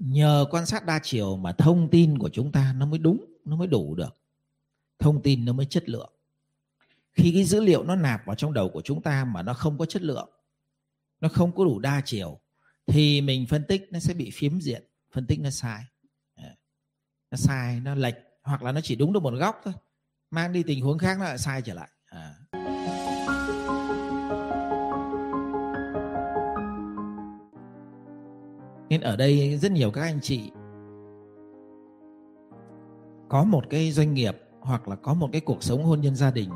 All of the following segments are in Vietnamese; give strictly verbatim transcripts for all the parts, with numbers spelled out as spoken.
Nhờ quan sát đa chiều mà thông tin của chúng ta nó mới đúng, nó mới đủ được. Thông tin nó mới chất lượng. Khi cái dữ liệu nó nạp vào trong đầu của chúng ta mà nó không có chất lượng, nó không có đủ đa chiều, thì mình phân tích nó sẽ bị phiếm diện, phân tích nó sai. Nó sai, nó lệch, hoặc là nó chỉ đúng được một góc thôi. Mang đi tình huống khác nó lại sai trở lại. À. Nên ở đây rất nhiều các anh chị có một cái doanh nghiệp hoặc là có một cái cuộc sống hôn nhân gia đình,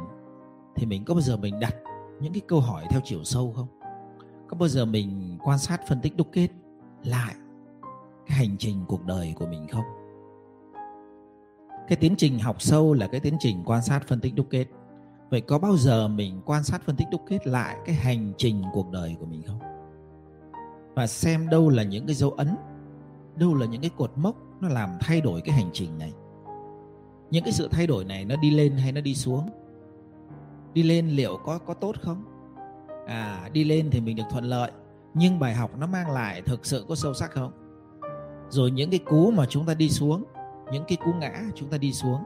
thì mình có bao giờ mình đặt những cái câu hỏi theo chiều sâu không? Có bao giờ mình quan sát, phân tích, đúc kết lại cái hành trình cuộc đời của mình không? Cái tiến trình học sâu là cái tiến trình quan sát, phân tích, đúc kết. Vậy có bao giờ mình quan sát, phân tích, đúc kết lại cái hành trình cuộc đời của mình không? Và xem đâu là những cái dấu ấn, đâu là những cái cột mốc nó làm thay đổi cái hành trình này. Những cái sự thay đổi này nó đi lên hay nó đi xuống? Đi lên liệu có, có tốt không? À, đi lên thì mình được thuận lợi, nhưng bài học nó mang lại thực sự có sâu sắc không? Rồi những cái cú mà chúng ta đi xuống, những cái cú ngã chúng ta đi xuống,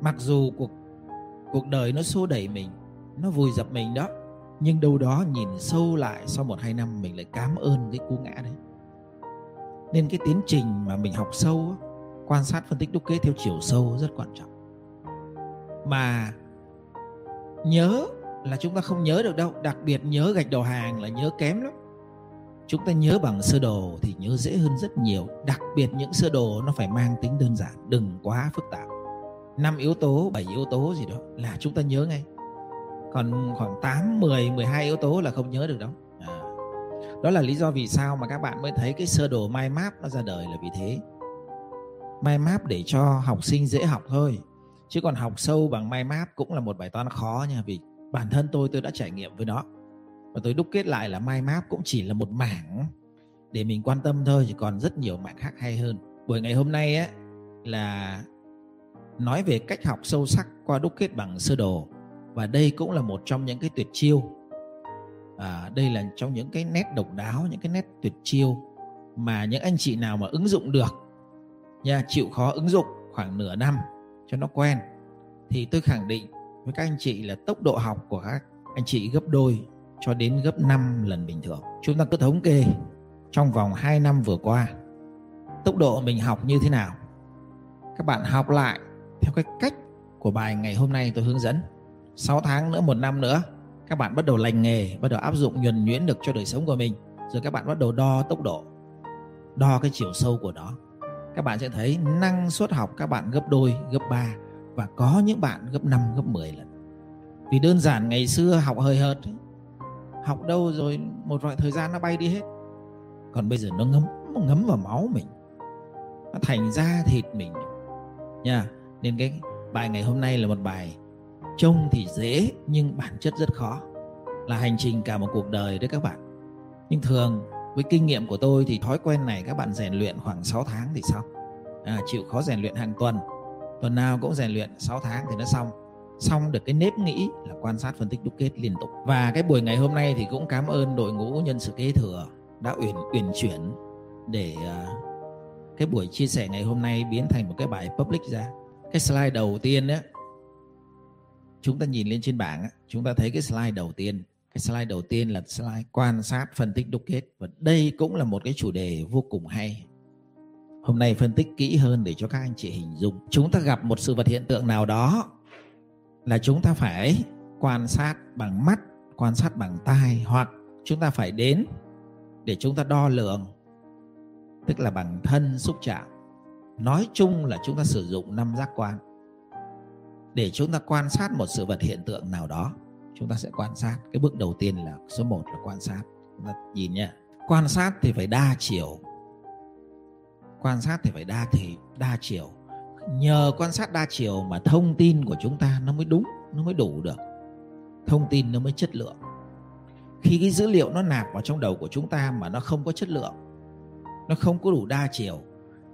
mặc dù cuộc, cuộc đời nó xô đẩy mình, nó vùi dập mình đó, nhưng đâu đó nhìn sâu lại sau một hai năm mình lại cảm ơn cái cú ngã đấy. Nên cái tiến trình mà mình học sâu, quan sát, phân tích, đúc kết theo chiều sâu rất quan trọng. Mà nhớ là chúng ta không nhớ được đâu. Đặc biệt nhớ gạch đầu hàng là nhớ kém lắm. Chúng ta nhớ bằng sơ đồ thì nhớ dễ hơn rất nhiều. Đặc biệt những sơ đồ nó phải mang tính đơn giản, đừng quá phức tạp. Năm yếu tố, bảy yếu tố gì đó là chúng ta nhớ ngay. Còn khoảng tám, mười, mười hai yếu tố là không nhớ được đâu. À. Đó là lý do vì sao mà các bạn mới thấy cái sơ đồ mind map nó ra đời là vì thế. Mind map để cho học sinh dễ học thôi. Chứ còn học sâu bằng mind map cũng là một bài toán khó nha. Vì bản thân tôi tôi đã trải nghiệm với nó. Và tôi đúc kết lại là mind map cũng chỉ là một mảng để mình quan tâm thôi. Chứ còn rất nhiều mảng khác hay hơn. Buổi ngày hôm nay ấy, là nói về cách học sâu sắc qua đúc kết bằng sơ đồ. Và đây cũng là một trong những cái tuyệt chiêu à, đây là trong những cái nét độc đáo, những cái nét tuyệt chiêu mà những anh chị nào mà ứng dụng được nha, chịu khó ứng dụng khoảng nửa năm cho nó quen, thì tôi khẳng định với các anh chị là tốc độ học của các anh chị gấp đôi cho đến gấp năm lần bình thường. Chúng ta cứ thống kê trong vòng hai năm vừa qua tốc độ mình học như thế nào. Các bạn học lại theo cái cách của bài ngày hôm nay tôi hướng dẫn. Sáu tháng nữa, một năm nữa, các bạn bắt đầu lành nghề, bắt đầu áp dụng nhuần nhuyễn được cho đời sống của mình. Rồi các bạn bắt đầu đo tốc độ, đo cái chiều sâu của nó. Các bạn sẽ thấy năng suất học các bạn gấp đôi, gấp ba. Và có những bạn gấp năm, gấp mười lần. Vì đơn giản ngày xưa học hời hợt, học đâu rồi một vài thời gian nó bay đi hết. Còn bây giờ nó ngấm, nó ngấm vào máu mình, nó thành da thịt mình nha. Nên cái bài ngày hôm nay là một bài trông thì dễ nhưng bản chất rất khó, là hành trình cả một cuộc đời đấy các bạn. Nhưng thường với kinh nghiệm của tôi thì thói quen này các bạn rèn luyện khoảng sáu tháng thì xong. À, chịu khó rèn luyện hàng tuần, tuần nào cũng rèn luyện sáu tháng thì nó xong. Xong được cái nếp nghĩ là quan sát, phân tích, đúc kết liên tục. Và cái buổi ngày hôm nay thì cũng cảm ơn đội ngũ nhân sự kế thừa đã uyển uyển chuyển để uh, cái buổi chia sẻ ngày hôm nay biến thành một cái bài public ra. Cái slide đầu tiên ấy, chúng ta nhìn lên trên bảng, chúng ta thấy cái slide đầu tiên. Cái slide đầu tiên là slide quan sát, phân tích, đúc kết. Và đây cũng là một cái chủ đề vô cùng hay. Hôm nay phân tích kỹ hơn để cho các anh chị hình dung. Chúng ta gặp một sự vật hiện tượng nào đó là chúng ta phải quan sát bằng mắt, quan sát bằng tai, hoặc chúng ta phải đến để chúng ta đo lường, tức là bằng thân, xúc chạm. Nói chung là chúng ta sử dụng năm giác quan. Để chúng ta quan sát một sự vật hiện tượng nào đó, chúng ta sẽ quan sát. Cái bước đầu tiên là số một là quan sát. Chúng ta nhìn nha. Quan sát thì phải đa chiều. Quan sát thì phải đa thì đa chiều. Nhờ quan sát đa chiều mà thông tin của chúng ta nó mới đúng, nó mới đủ được. Thông tin nó mới chất lượng. Khi cái dữ liệu nó nạp vào trong đầu của chúng ta mà nó không có chất lượng, nó không có đủ đa chiều,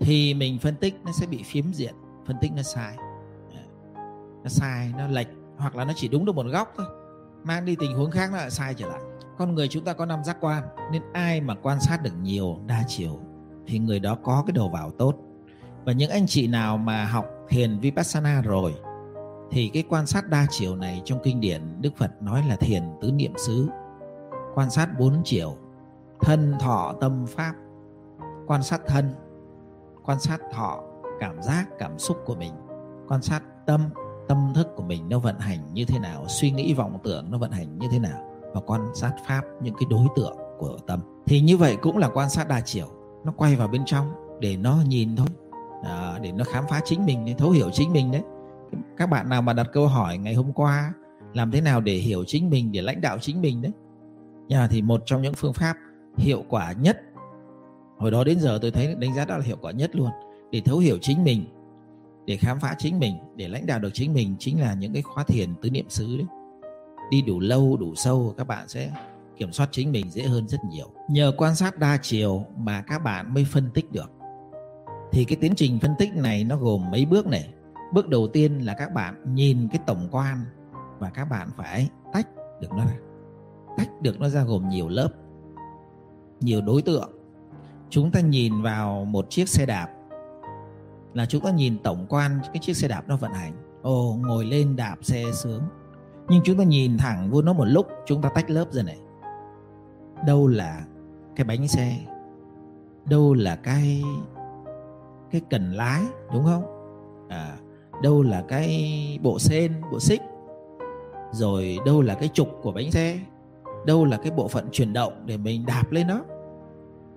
thì mình phân tích nó sẽ bị phiếm diện, phân tích nó sai. Nó sai, nó lệch, hoặc là nó chỉ đúng được một góc thôi. Mang đi tình huống khác nó lại sai trở lại. Con người chúng ta có năm giác quan, nên ai mà quan sát được nhiều, đa chiều thì người đó có cái đầu vào tốt. Và những anh chị nào mà học thiền Vipassana rồi thì cái quan sát đa chiều này trong kinh điển Đức Phật nói là thiền tứ niệm xứ. Quan sát bốn chiều: thân, thọ, tâm, pháp. Quan sát thân, quan sát thọ, cảm giác, cảm xúc của mình. Quan sát tâm, tâm thức của mình nó vận hành như thế nào, suy nghĩ vọng tưởng nó vận hành như thế nào. Và quan sát pháp, những cái đối tượng của tâm. Thì như vậy cũng là quan sát đa chiều. Nó quay vào bên trong để nó nhìn thôi, à, để nó khám phá chính mình, để thấu hiểu chính mình đấy. Các bạn nào mà đặt câu hỏi ngày hôm qua làm thế nào để hiểu chính mình, để lãnh đạo chính mình đấy, nhà thì một trong những phương pháp hiệu quả nhất hồi đó đến giờ tôi thấy đánh giá đó là hiệu quả nhất luôn, để thấu hiểu chính mình, để khám phá chính mình, để lãnh đạo được chính mình, chính là những cái khóa thiền tứ niệm xứ đấy. Đi đủ lâu đủ sâu các bạn sẽ kiểm soát chính mình dễ hơn rất nhiều. Nhờ quan sát đa chiều mà các bạn mới phân tích được. Thì cái tiến trình phân tích này nó gồm mấy bước này. Bước đầu tiên là các bạn nhìn cái tổng quan và các bạn phải tách được nó ra. Tách được nó ra gồm nhiều lớp, nhiều đối tượng. Chúng ta nhìn vào một chiếc xe đạp là chúng ta nhìn tổng quan cái chiếc xe đạp nó vận hành. Ồ, ngồi lên đạp xe sướng. Nhưng chúng ta nhìn thẳng vô nó một lúc, chúng ta tách lớp ra này. Đâu là cái bánh xe, đâu là cái cái cần lái, đúng không? À, đâu là cái bộ sên, bộ xích, rồi đâu là cái trục của bánh xe, đâu là cái bộ phận chuyển động để mình đạp lên nó,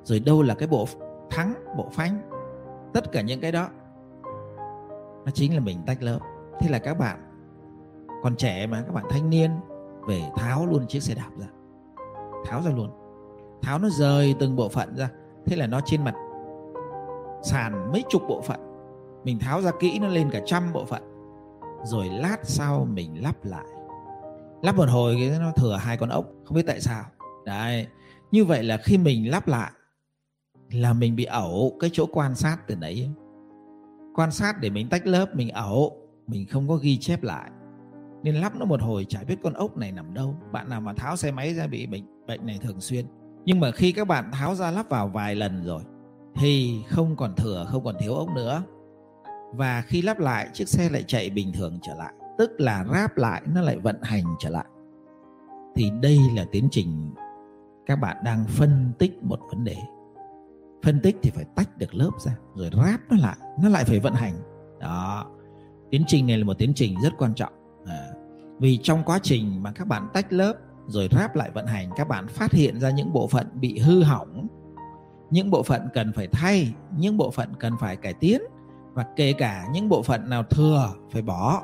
rồi đâu là cái bộ thắng, bộ phanh. Tất cả những cái đó nó chính là mình tách lớp. Thế là các bạn còn trẻ mà, các bạn thanh niên về tháo luôn chiếc xe đạp ra, tháo ra luôn, tháo nó rời từng bộ phận ra. Thế là nó trên mặt sàn mấy chục bộ phận, mình tháo ra kỹ nó lên cả trăm bộ phận. Rồi lát sau mình lắp lại, lắp một hồi cái nó thừa hai con ốc, không biết tại sao. Đấy, như vậy là khi mình lắp lại là mình bị ẩu cái chỗ quan sát từ đấy. Quan sát để mình tách lớp, mình ẩu, mình không có ghi chép lại, nên lắp nó một hồi chả biết con ốc này nằm đâu. Bạn nào mà tháo xe máy ra bị bệnh, bệnh này thường xuyên. Nhưng mà khi các bạn tháo ra lắp vào vài lần rồi thì không còn thừa, không còn thiếu ốc nữa. Và khi lắp lại, chiếc xe lại chạy bình thường trở lại. Tức là ráp lại, nó lại vận hành trở lại. Thì đây là tiến trình các bạn đang phân tích một vấn đề. Phân tích thì phải tách được lớp ra, rồi ráp nó lại, nó lại phải vận hành. Đó, tiến trình này là một tiến trình rất quan trọng. À, vì trong quá trình mà các bạn tách lớp rồi ráp lại vận hành, các bạn phát hiện ra những bộ phận bị hư hỏng, những bộ phận cần phải thay, những bộ phận cần phải cải tiến, và kể cả những bộ phận nào thừa phải bỏ.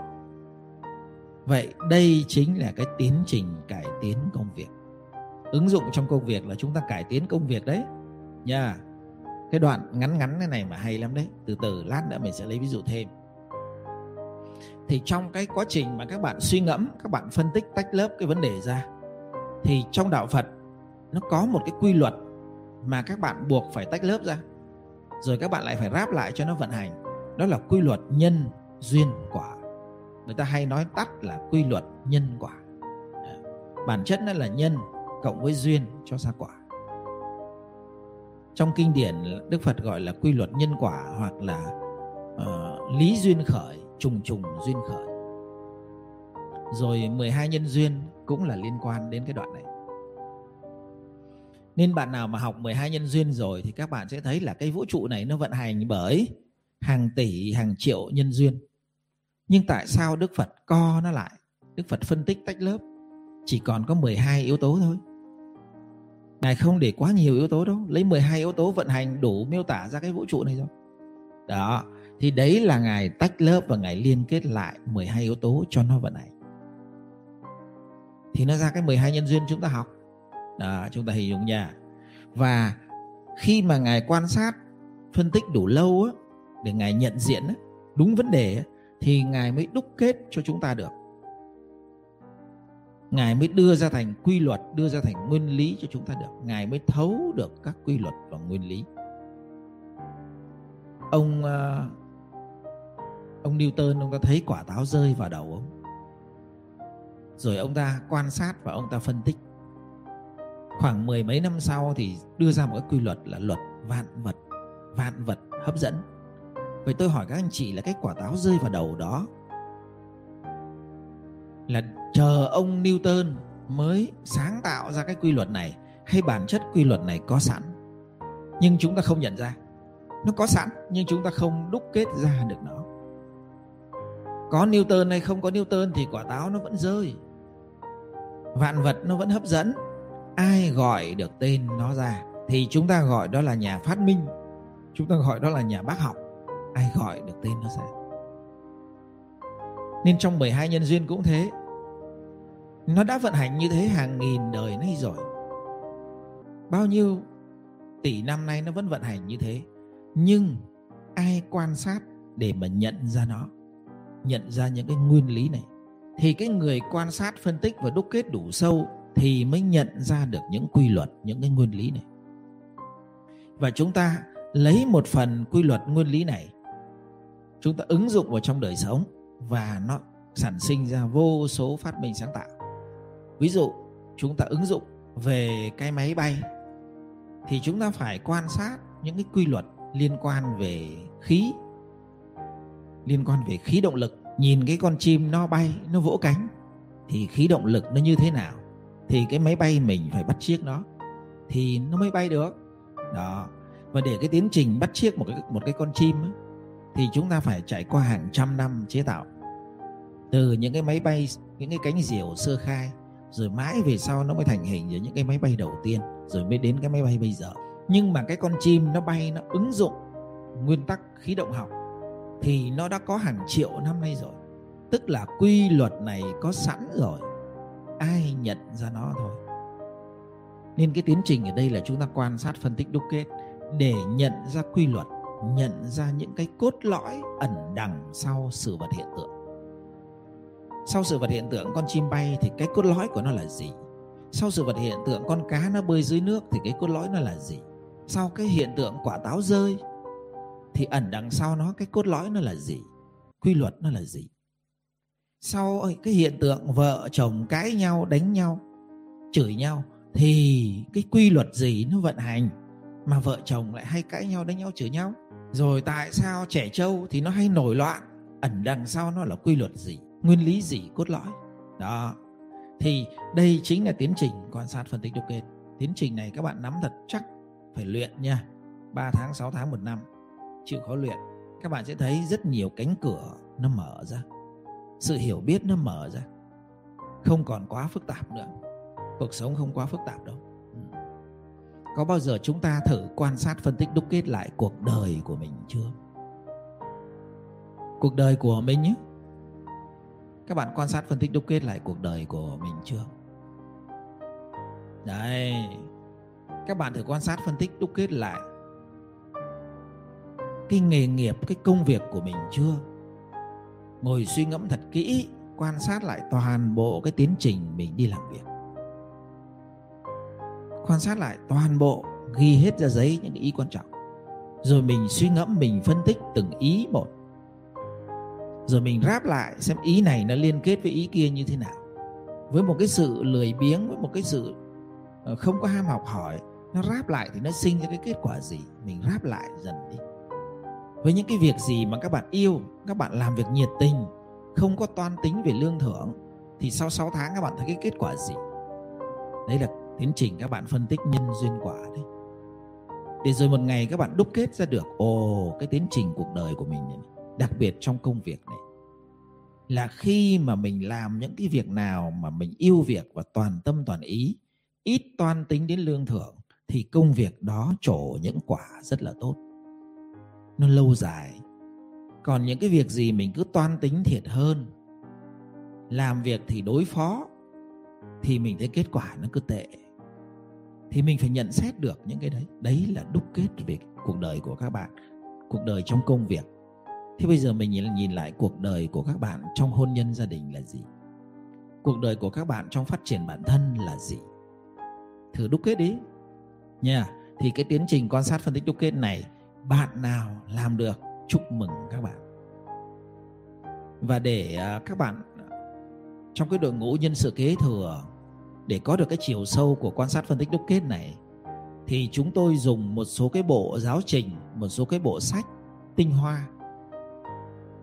Vậy đây chính là cái tiến trình cải tiến công việc. Ứng dụng trong công việc là chúng ta cải tiến công việc đấy nha. Cái đoạn ngắn ngắn thế này mà hay lắm đấy. Từ từ lát nữa mình sẽ lấy ví dụ thêm. Thì trong cái quá trình mà các bạn suy ngẫm, các bạn phân tích tách lớp cái vấn đề ra, thì trong đạo Phật nó có một cái quy luật mà các bạn buộc phải tách lớp ra, rồi các bạn lại phải ráp lại cho nó vận hành. Đó là quy luật nhân, duyên, quả. Người ta hay nói tắt là quy luật nhân, quả. Bản chất nó là nhân cộng với duyên cho ra quả. Trong kinh điển Đức Phật gọi là quy luật nhân quả, hoặc là uh, lý duyên khởi, trùng trùng duyên khởi. Rồi mười hai nhân duyên cũng là liên quan đến cái đoạn này. Nên bạn nào mà học mười hai nhân duyên rồi thì các bạn sẽ thấy là cái vũ trụ này nó vận hành bởi hàng tỷ, hàng triệu nhân duyên. Nhưng tại sao Đức Phật co nó lại? Đức Phật phân tích tách lớp chỉ còn có mười hai yếu tố thôi. Ngài không để quá nhiều yếu tố đâu, lấy mười hai yếu tố vận hành đủ miêu tả ra cái vũ trụ này rồi. Đó, thì đấy là Ngài tách lớp và Ngài liên kết lại mười hai yếu tố cho nó vận hành. Thì nó ra cái mười hai nhân duyên chúng ta học. Đó, chúng ta hình dung nha. Và khi mà Ngài quan sát, phân tích đủ lâu á, để Ngài nhận diện á, đúng vấn đề á, thì Ngài mới đúc kết cho chúng ta được. Ngài mới đưa ra thành quy luật, đưa ra thành nguyên lý cho chúng ta được. Ngài mới thấu được các quy luật và nguyên lý. Ông Ông Newton, ông ta thấy quả táo rơi vào đầu ông, rồi ông ta quan sát và ông ta phân tích. Khoảng mười mấy năm sau thì đưa ra một cái quy luật là luật vạn vật vạn vật hấp dẫn. Vậy tôi hỏi các anh chị là cái quả táo rơi vào đầu đó là chờ ông Newton mới sáng tạo ra cái quy luật này, hay bản chất quy luật này có sẵn nhưng chúng ta không nhận ra? Nó có sẵn nhưng chúng ta không đúc kết ra được nó. Có Newton hay không có Newton thì quả táo nó vẫn rơi, vạn vật nó vẫn hấp dẫn. Ai gọi được tên nó ra thì chúng ta gọi đó là nhà phát minh, chúng ta gọi đó là nhà bác học. Ai gọi được tên nó ra. Nên trong mười hai nhân duyên cũng thế, nó đã vận hành như thế hàng nghìn đời nay rồi, bao nhiêu tỷ năm nay nó vẫn vận hành như thế. Nhưng ai quan sát để mà nhận ra nó, nhận ra những cái nguyên lý này, thì cái người quan sát, phân tích và đúc kết đủ sâu thì mới nhận ra được những quy luật, những cái nguyên lý này. Và chúng ta lấy một phần quy luật, nguyên lý này, chúng ta ứng dụng vào trong đời sống và nó sản sinh ra vô số phát minh sáng tạo. Ví dụ chúng ta ứng dụng về cái máy bay thì chúng ta phải quan sát những cái quy luật liên quan về khí, liên quan về khí động lực. Nhìn cái con chim nó bay, nó vỗ cánh thì khí động lực nó như thế nào, thì cái máy bay mình phải bắt chước nó thì nó mới bay được đó. Và để cái tiến trình bắt chước một cái, một cái con chim ấy, thì chúng ta phải trải qua hàng trăm năm chế tạo, từ những cái máy bay, những cái cánh diều sơ khai, rồi mãi về sau nó mới thành hình với những cái máy bay đầu tiên, rồi mới đến cái máy bay bây giờ. Nhưng mà cái con chim nó bay, nó ứng dụng nguyên tắc khí động học thì nó đã có hàng triệu năm nay rồi. Tức là quy luật này có sẵn rồi, ai nhận ra nó thôi. Nên cái tiến trình ở đây là chúng ta quan sát, phân tích, đúc kết để nhận ra quy luật, nhận ra những cái cốt lõi ẩn đằng sau sự vật hiện tượng. Sau sự vật hiện tượng con chim bay thì cái cốt lõi của nó là gì? Sau sự vật hiện tượng con cá nó bơi dưới nước thì cái cốt lõi nó là gì? Sau cái hiện tượng quả táo rơi thì ẩn đằng sau nó cái cốt lõi nó là gì? Quy luật nó là gì? Sau cái hiện tượng vợ chồng cãi nhau, đánh nhau, chửi nhau thì cái quy luật gì nó vận hành mà vợ chồng lại hay cãi nhau, đánh nhau, chửi nhau? Rồi tại sao trẻ trâu thì nó hay nổi loạn? Ẩn đằng sau nó là quy luật gì? Nguyên lý gì cốt lõi? Đó. Thì đây chính là tiến trình quan sát, phân tích, đúc kết. Tiến trình này các bạn nắm thật chắc, phải luyện nha. ba tháng, sáu tháng, một năm. Chịu khó luyện, các bạn sẽ thấy rất nhiều cánh cửa nó mở ra, sự hiểu biết nó mở ra, không còn quá phức tạp nữa. Cuộc sống không quá phức tạp đâu. Có bao giờ chúng ta thử quan sát, phân tích, đúc kết lại cuộc đời của mình chưa? Cuộc đời của mình nhé. Các bạn quan sát, phân tích, đúc kết lại cuộc đời của mình chưa? Đấy. Các bạn thử quan sát, phân tích, đúc kết lại cái nghề nghiệp, cái công việc của mình chưa? Ngồi suy ngẫm thật kỹ, quan sát lại toàn bộ cái tiến trình mình đi làm việc. Quan sát lại toàn bộ, ghi hết ra giấy những ý quan trọng. Rồi mình suy ngẫm, mình phân tích từng ý một. Rồi mình ráp lại xem ý này nó liên kết với ý kia như thế nào. Với một cái sự lười biếng, với một cái sự không có ham học hỏi, nó ráp lại thì nó sinh ra cái kết quả gì? Mình ráp lại dần đi. Với những cái việc gì mà các bạn yêu, các bạn làm việc nhiệt tình, không có toan tính về lương thưởng, thì sau sáu tháng các bạn thấy cái kết quả gì? Đấy là tiến trình các bạn phân tích nhân duyên quả đấy. Để rồi một ngày các bạn đúc kết ra được, ồ, cái tiến trình cuộc đời của mình này, đặc biệt trong công việc này, là khi mà mình làm những cái việc nào mà mình yêu việc và toàn tâm toàn ý, ít toan tính đến lương thưởng, thì công việc đó trổ những quả rất là tốt, nó lâu dài. Còn những cái việc gì mình cứ toan tính thiệt hơn, làm việc thì đối phó, thì mình thấy kết quả nó cứ tệ. Thì mình phải nhận xét được những cái đấy. Đấy là đúc kết về cuộc đời của các bạn, cuộc đời trong công việc. Thế bây giờ mình nhìn, nhìn lại cuộc đời của các bạn trong hôn nhân gia đình là gì? Cuộc đời của các bạn trong phát triển bản thân là gì? Thử đúc kết đi nha. Yeah. Thì cái tiến trình quan sát, phân tích, đúc kết này bạn nào làm được, chúc mừng các bạn. Và để các bạn trong cái đội ngũ nhân sự kế thừa, để có được cái chiều sâu của quan sát, phân tích, đúc kết này, thì chúng tôi dùng một số cái bộ giáo trình, một số cái bộ sách tinh hoa,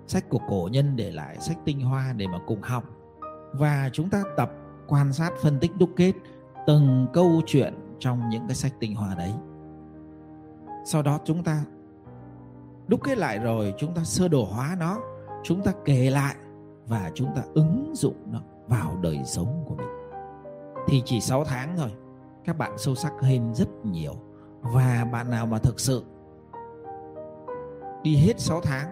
sách của cổ nhân để lại, sách tinh hoa để mà cùng học. Và chúng ta tập quan sát, phân tích, đúc kết từng câu chuyện trong những cái sách tinh hoa đấy. Sau đó chúng ta đúc kết lại rồi chúng ta sơ đồ hóa nó, chúng ta kể lại và chúng ta ứng dụng nó vào đời sống của mình. Thì chỉ sáu tháng thôi, các bạn sâu sắc hơn rất nhiều. Và bạn nào mà thực sự đi hết sáu tháng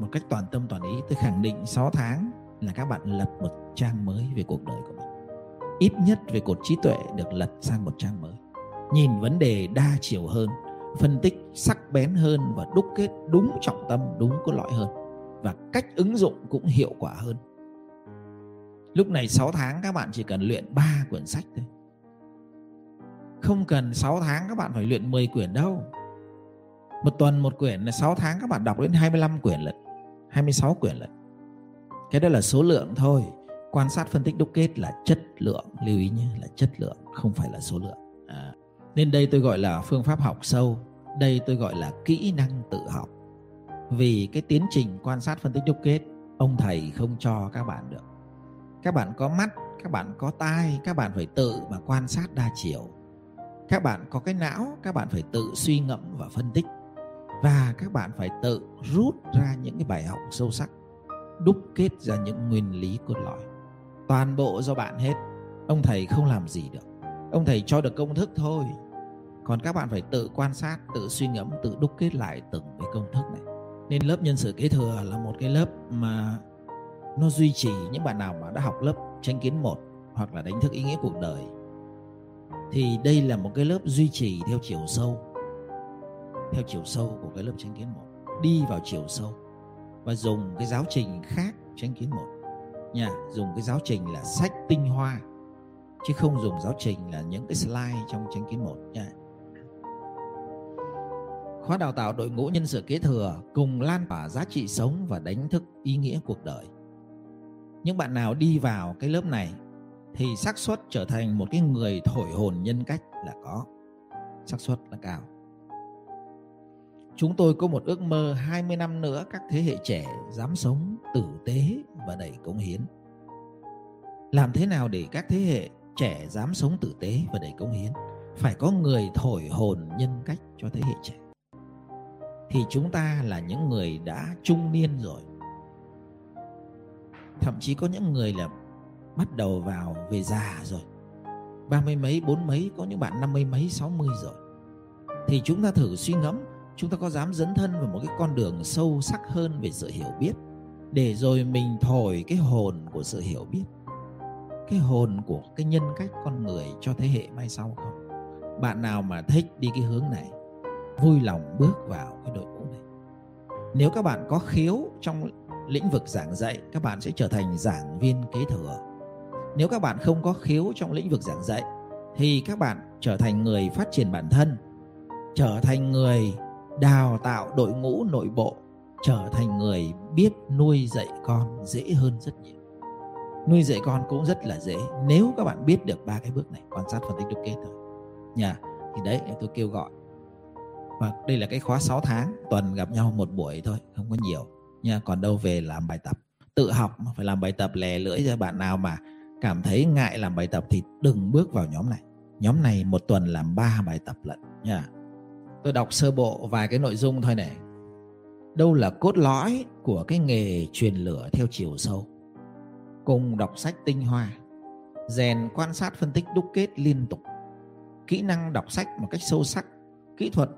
một cách toàn tâm toàn ý, tôi khẳng định sáu tháng là các bạn lật một trang mới về cuộc đời của mình. Ít nhất về cột trí tuệ được lật sang một trang mới, nhìn vấn đề đa chiều hơn, phân tích sắc bén hơn và đúc kết đúng trọng tâm, đúng cốt lõi hơn, và cách ứng dụng cũng hiệu quả hơn. Lúc này sáu tháng các bạn chỉ cần luyện ba quyển sách thôi. Không cần sáu tháng các bạn phải luyện mười quyển đâu. Một tuần một quyển là sáu tháng các bạn đọc đến hai mươi lăm quyển lận, hai mươi sáu quyển lận. Cái đó là số lượng thôi. Quan sát, phân tích, đúc kết là chất lượng. Lưu ý nhé, là chất lượng, không phải là số lượng à. Nên đây tôi gọi là phương pháp học sâu. Đây tôi gọi là kỹ năng tự học. Vì cái tiến trình quan sát, phân tích, đúc kết ông thầy không cho các bạn được. Các bạn có mắt, các bạn có tai, các bạn phải tự mà quan sát đa chiều. Các bạn có cái não, các bạn phải tự suy ngẫm và phân tích. Và các bạn phải tự rút ra những cái bài học sâu sắc, đúc kết ra những nguyên lý cốt lõi. Toàn bộ do bạn hết. Ông thầy không làm gì được. Ông thầy cho được công thức thôi. Còn các bạn phải tự quan sát, tự suy ngẫm, tự đúc kết lại từng cái công thức này. Nên lớp nhân sự kế thừa là một cái lớp mà nó duy trì những bạn nào mà đã học lớp Chánh kiến một hoặc là đánh thức ý nghĩa cuộc đời. Thì đây là một cái lớp duy trì theo chiều sâu, theo chiều sâu của cái lớp Chánh kiến một, đi vào chiều sâu và dùng cái giáo trình khác Chánh kiến một nha. Dùng cái giáo trình là sách tinh hoa, chứ không dùng giáo trình là những cái slide trong Chánh kiến một nha. Khóa đào tạo đội ngũ nhân sự kế thừa cùng lan tỏa giá trị sống và đánh thức ý nghĩa cuộc đời. Những bạn nào đi vào cái lớp này thì xác suất trở thành một cái người thổi hồn nhân cách là có, xác suất là cao. Chúng tôi có một ước mơ hai mươi năm nữa các thế hệ trẻ dám sống tử tế và đầy cống hiến. Làm thế nào để các thế hệ trẻ dám sống tử tế và đầy cống hiến? Phải có người thổi hồn nhân cách cho thế hệ trẻ. Thì chúng ta là những người đã trung niên rồi. Thậm chí có những người là bắt đầu vào về già rồi, ba mươi mấy, bốn mấy, có những bạn năm mươi mấy, sáu mươi rồi. Thì chúng ta thử suy ngẫm, chúng ta có dám dấn thân vào một cái con đường sâu sắc hơn về sự hiểu biết, để rồi mình thổi cái hồn của sự hiểu biết, cái hồn của cái nhân cách con người cho thế hệ mai sau không? Bạn nào mà thích đi cái hướng này, vui lòng bước vào cái đội ngũ này. Nếu các bạn có khiếu trong lĩnh vực giảng dạy, các bạn sẽ trở thành giảng viên kế thừa. Nếu các bạn không có khiếu trong lĩnh vực giảng dạy thì các bạn trở thành người phát triển bản thân, trở thành người đào tạo đội ngũ nội bộ, trở thành người biết nuôi dạy con dễ hơn rất nhiều. Nuôi dạy con cũng rất là dễ nếu các bạn biết được ba cái bước này, quan sát, phân tích, đúc kết thôi nha. Thì đấy tôi kêu gọi. Và đây là cái khóa sáu tháng, tuần gặp nhau một buổi thôi, không có nhiều nha. Còn đâu về làm bài tập, tự học mà phải làm bài tập lè lưỡi ra. Bạn nào mà cảm thấy ngại làm bài tập thì đừng bước vào nhóm này. Nhóm này một tuần làm ba bài tập lận nha. Tôi đọc sơ bộ vài cái nội dung thôi này. Đâu là cốt lõi của cái nghề truyền lửa theo chiều sâu? Cùng đọc sách tinh hoa, rèn quan sát, phân tích, đúc kết liên tục, kỹ năng đọc sách một cách sâu sắc, kỹ thuật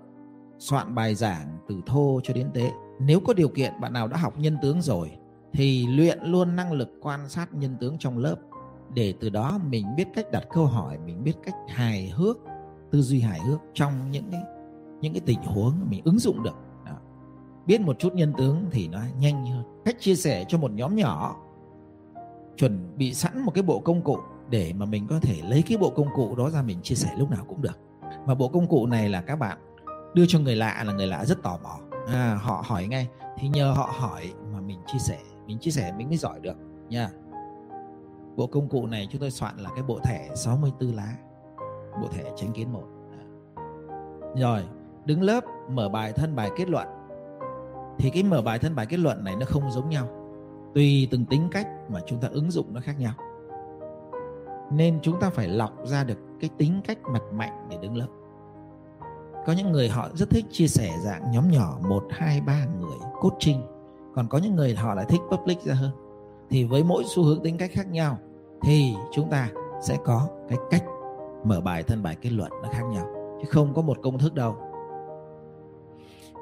soạn bài giảng từ thô cho đến tế. Nếu có điều kiện, bạn nào đã học nhân tướng rồi thì luyện luôn năng lực quan sát nhân tướng trong lớp, để từ đó mình biết cách đặt câu hỏi, mình biết cách hài hước, tư duy hài hước trong những cái, những cái tình huống mình ứng dụng được. Đó. Biết một chút nhân tướng thì nó nhanh hơn. Cách chia sẻ cho một nhóm nhỏ, chuẩn bị sẵn một cái bộ công cụ để mà mình có thể lấy cái bộ công cụ đó ra mình chia sẻ lúc nào cũng được. Mà bộ công cụ này là các bạn đưa cho người lạ là người lạ rất tò mò. À, họ hỏi ngay, thì nhờ họ hỏi mà mình chia sẻ, mình chia sẻ mình mới giỏi được nha. Bộ công cụ này chúng tôi soạn là cái bộ thẻ sáu mươi tư lá, bộ thẻ Chánh kiến một. Rồi đứng lớp mở bài thân bài kết luận. Thì cái mở bài thân bài kết luận này nó không giống nhau, tùy từng tính cách mà chúng ta ứng dụng nó khác nhau. Nên chúng ta phải lọc ra được cái tính cách mặt mạnh để đứng lớp. Có những người họ rất thích chia sẻ dạng nhóm nhỏ một, hai, ba người coaching. Còn có những người họ lại thích public ra hơn. Thì với mỗi xu hướng tính cách khác nhau thì chúng ta sẽ có cái cách mở bài thân bài kết luận nó khác nhau, chứ không có một công thức đâu.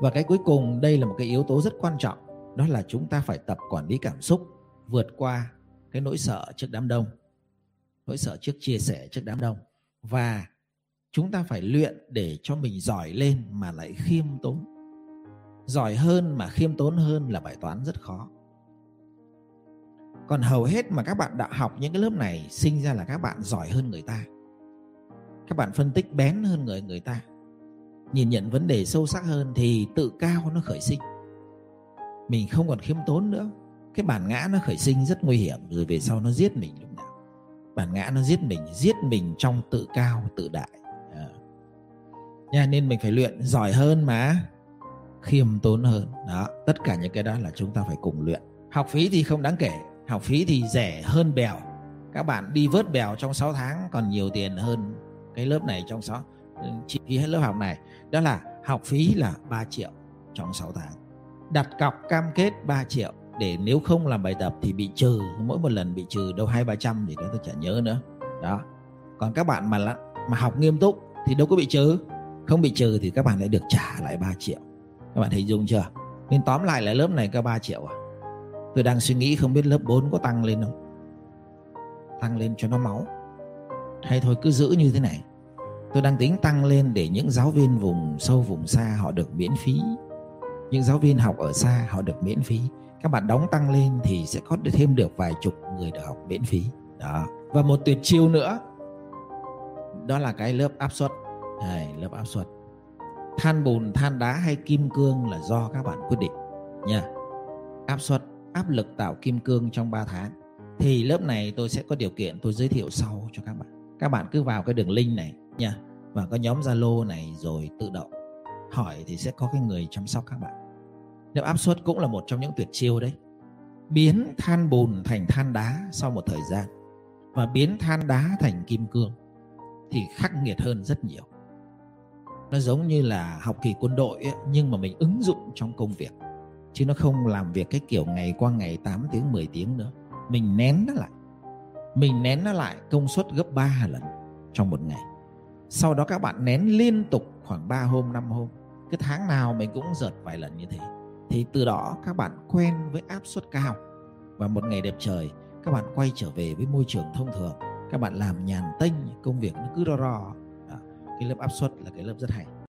Và cái cuối cùng, đây là một cái yếu tố rất quan trọng, đó là chúng ta phải tập quản lý cảm xúc, vượt qua cái nỗi sợ trước đám đông, nỗi sợ trước chia sẻ trước đám đông. Và chúng ta phải luyện để cho mình giỏi lên mà lại khiêm tốn. Giỏi hơn mà khiêm tốn hơn là bài toán rất khó. Còn hầu hết mà các bạn đã học những cái lớp này sinh ra là các bạn giỏi hơn người ta, các bạn phân tích bén hơn người người ta, nhìn nhận vấn đề sâu sắc hơn, thì tự cao nó khởi sinh. Mình không còn khiêm tốn nữa. Cái bản ngã nó khởi sinh rất nguy hiểm. Rồi về sau nó giết mình lúc nào. Bản ngã nó giết mình, giết mình trong tự cao, tự đại à. Nha, nên mình phải luyện giỏi hơn mà khiêm tốn hơn. Đó, tất cả những cái đó là chúng ta phải cùng luyện. Học phí thì không đáng kể. Học phí thì rẻ hơn bèo. Các bạn đi vớt bèo trong sáu tháng còn nhiều tiền hơn cái lớp này trong sáu. Chi phí hết lớp học này, đó là học phí là ba triệu trong sáu tháng. Đặt cọc cam kết ba triệu, để nếu không làm bài tập thì bị trừ. Mỗi một lần bị trừ đâu hai ba trăm thì đó tôi chả nhớ nữa. Đó. Còn các bạn mà, mà học nghiêm túc thì đâu có bị trừ. Không bị trừ thì các bạn lại được trả lại ba triệu. Các bạn hình dung chưa? Nên tóm lại là lớp này có ba triệu à? Tôi đang suy nghĩ không biết lớp bốn có tăng lên không? Tăng lên cho nó máu, hay thôi cứ giữ như thế này. Tôi đang tính tăng lên để những giáo viên vùng sâu vùng xa họ được miễn phí, những giáo viên học ở xa họ được miễn phí. Các bạn đóng tăng lên thì sẽ có thêm được vài chục người được học miễn phí. Đó. Và một tuyệt chiêu nữa, đó là cái lớp áp suất. Đây, lớp áp suất. Than bùn, than đá hay kim cương là do các bạn quyết định nha. Áp suất, áp lực tạo kim cương trong ba tháng. Thì lớp này tôi sẽ có điều kiện tôi giới thiệu sau cho các bạn. Các bạn cứ vào cái đường link này nha, và có nhóm Zalo này rồi tự động hỏi thì sẽ có cái người chăm sóc các bạn. Lớp áp suất cũng là một trong những tuyệt chiêu đấy. Biến than bùn thành than đá sau một thời gian, và biến than đá thành kim cương thì khắc nghiệt hơn rất nhiều. Nó giống như là học kỳ quân đội ấy, nhưng mà mình ứng dụng trong công việc, chứ nó không làm việc cái kiểu ngày qua ngày tám tiếng mười tiếng nữa. Mình nén nó lại. Mình nén nó lại công suất gấp ba lần trong một ngày. Sau đó các bạn nén liên tục khoảng ba hôm, năm hôm. Cái tháng nào mình cũng dợt vài lần như thế. Thì từ đó các bạn quen với áp suất cao. Và một ngày đẹp trời, các bạn quay trở về với môi trường thông thường. Các bạn làm nhàn tênh, công việc nó cứ ro ro. Đó. Cái lớp áp suất là cái lớp rất hay.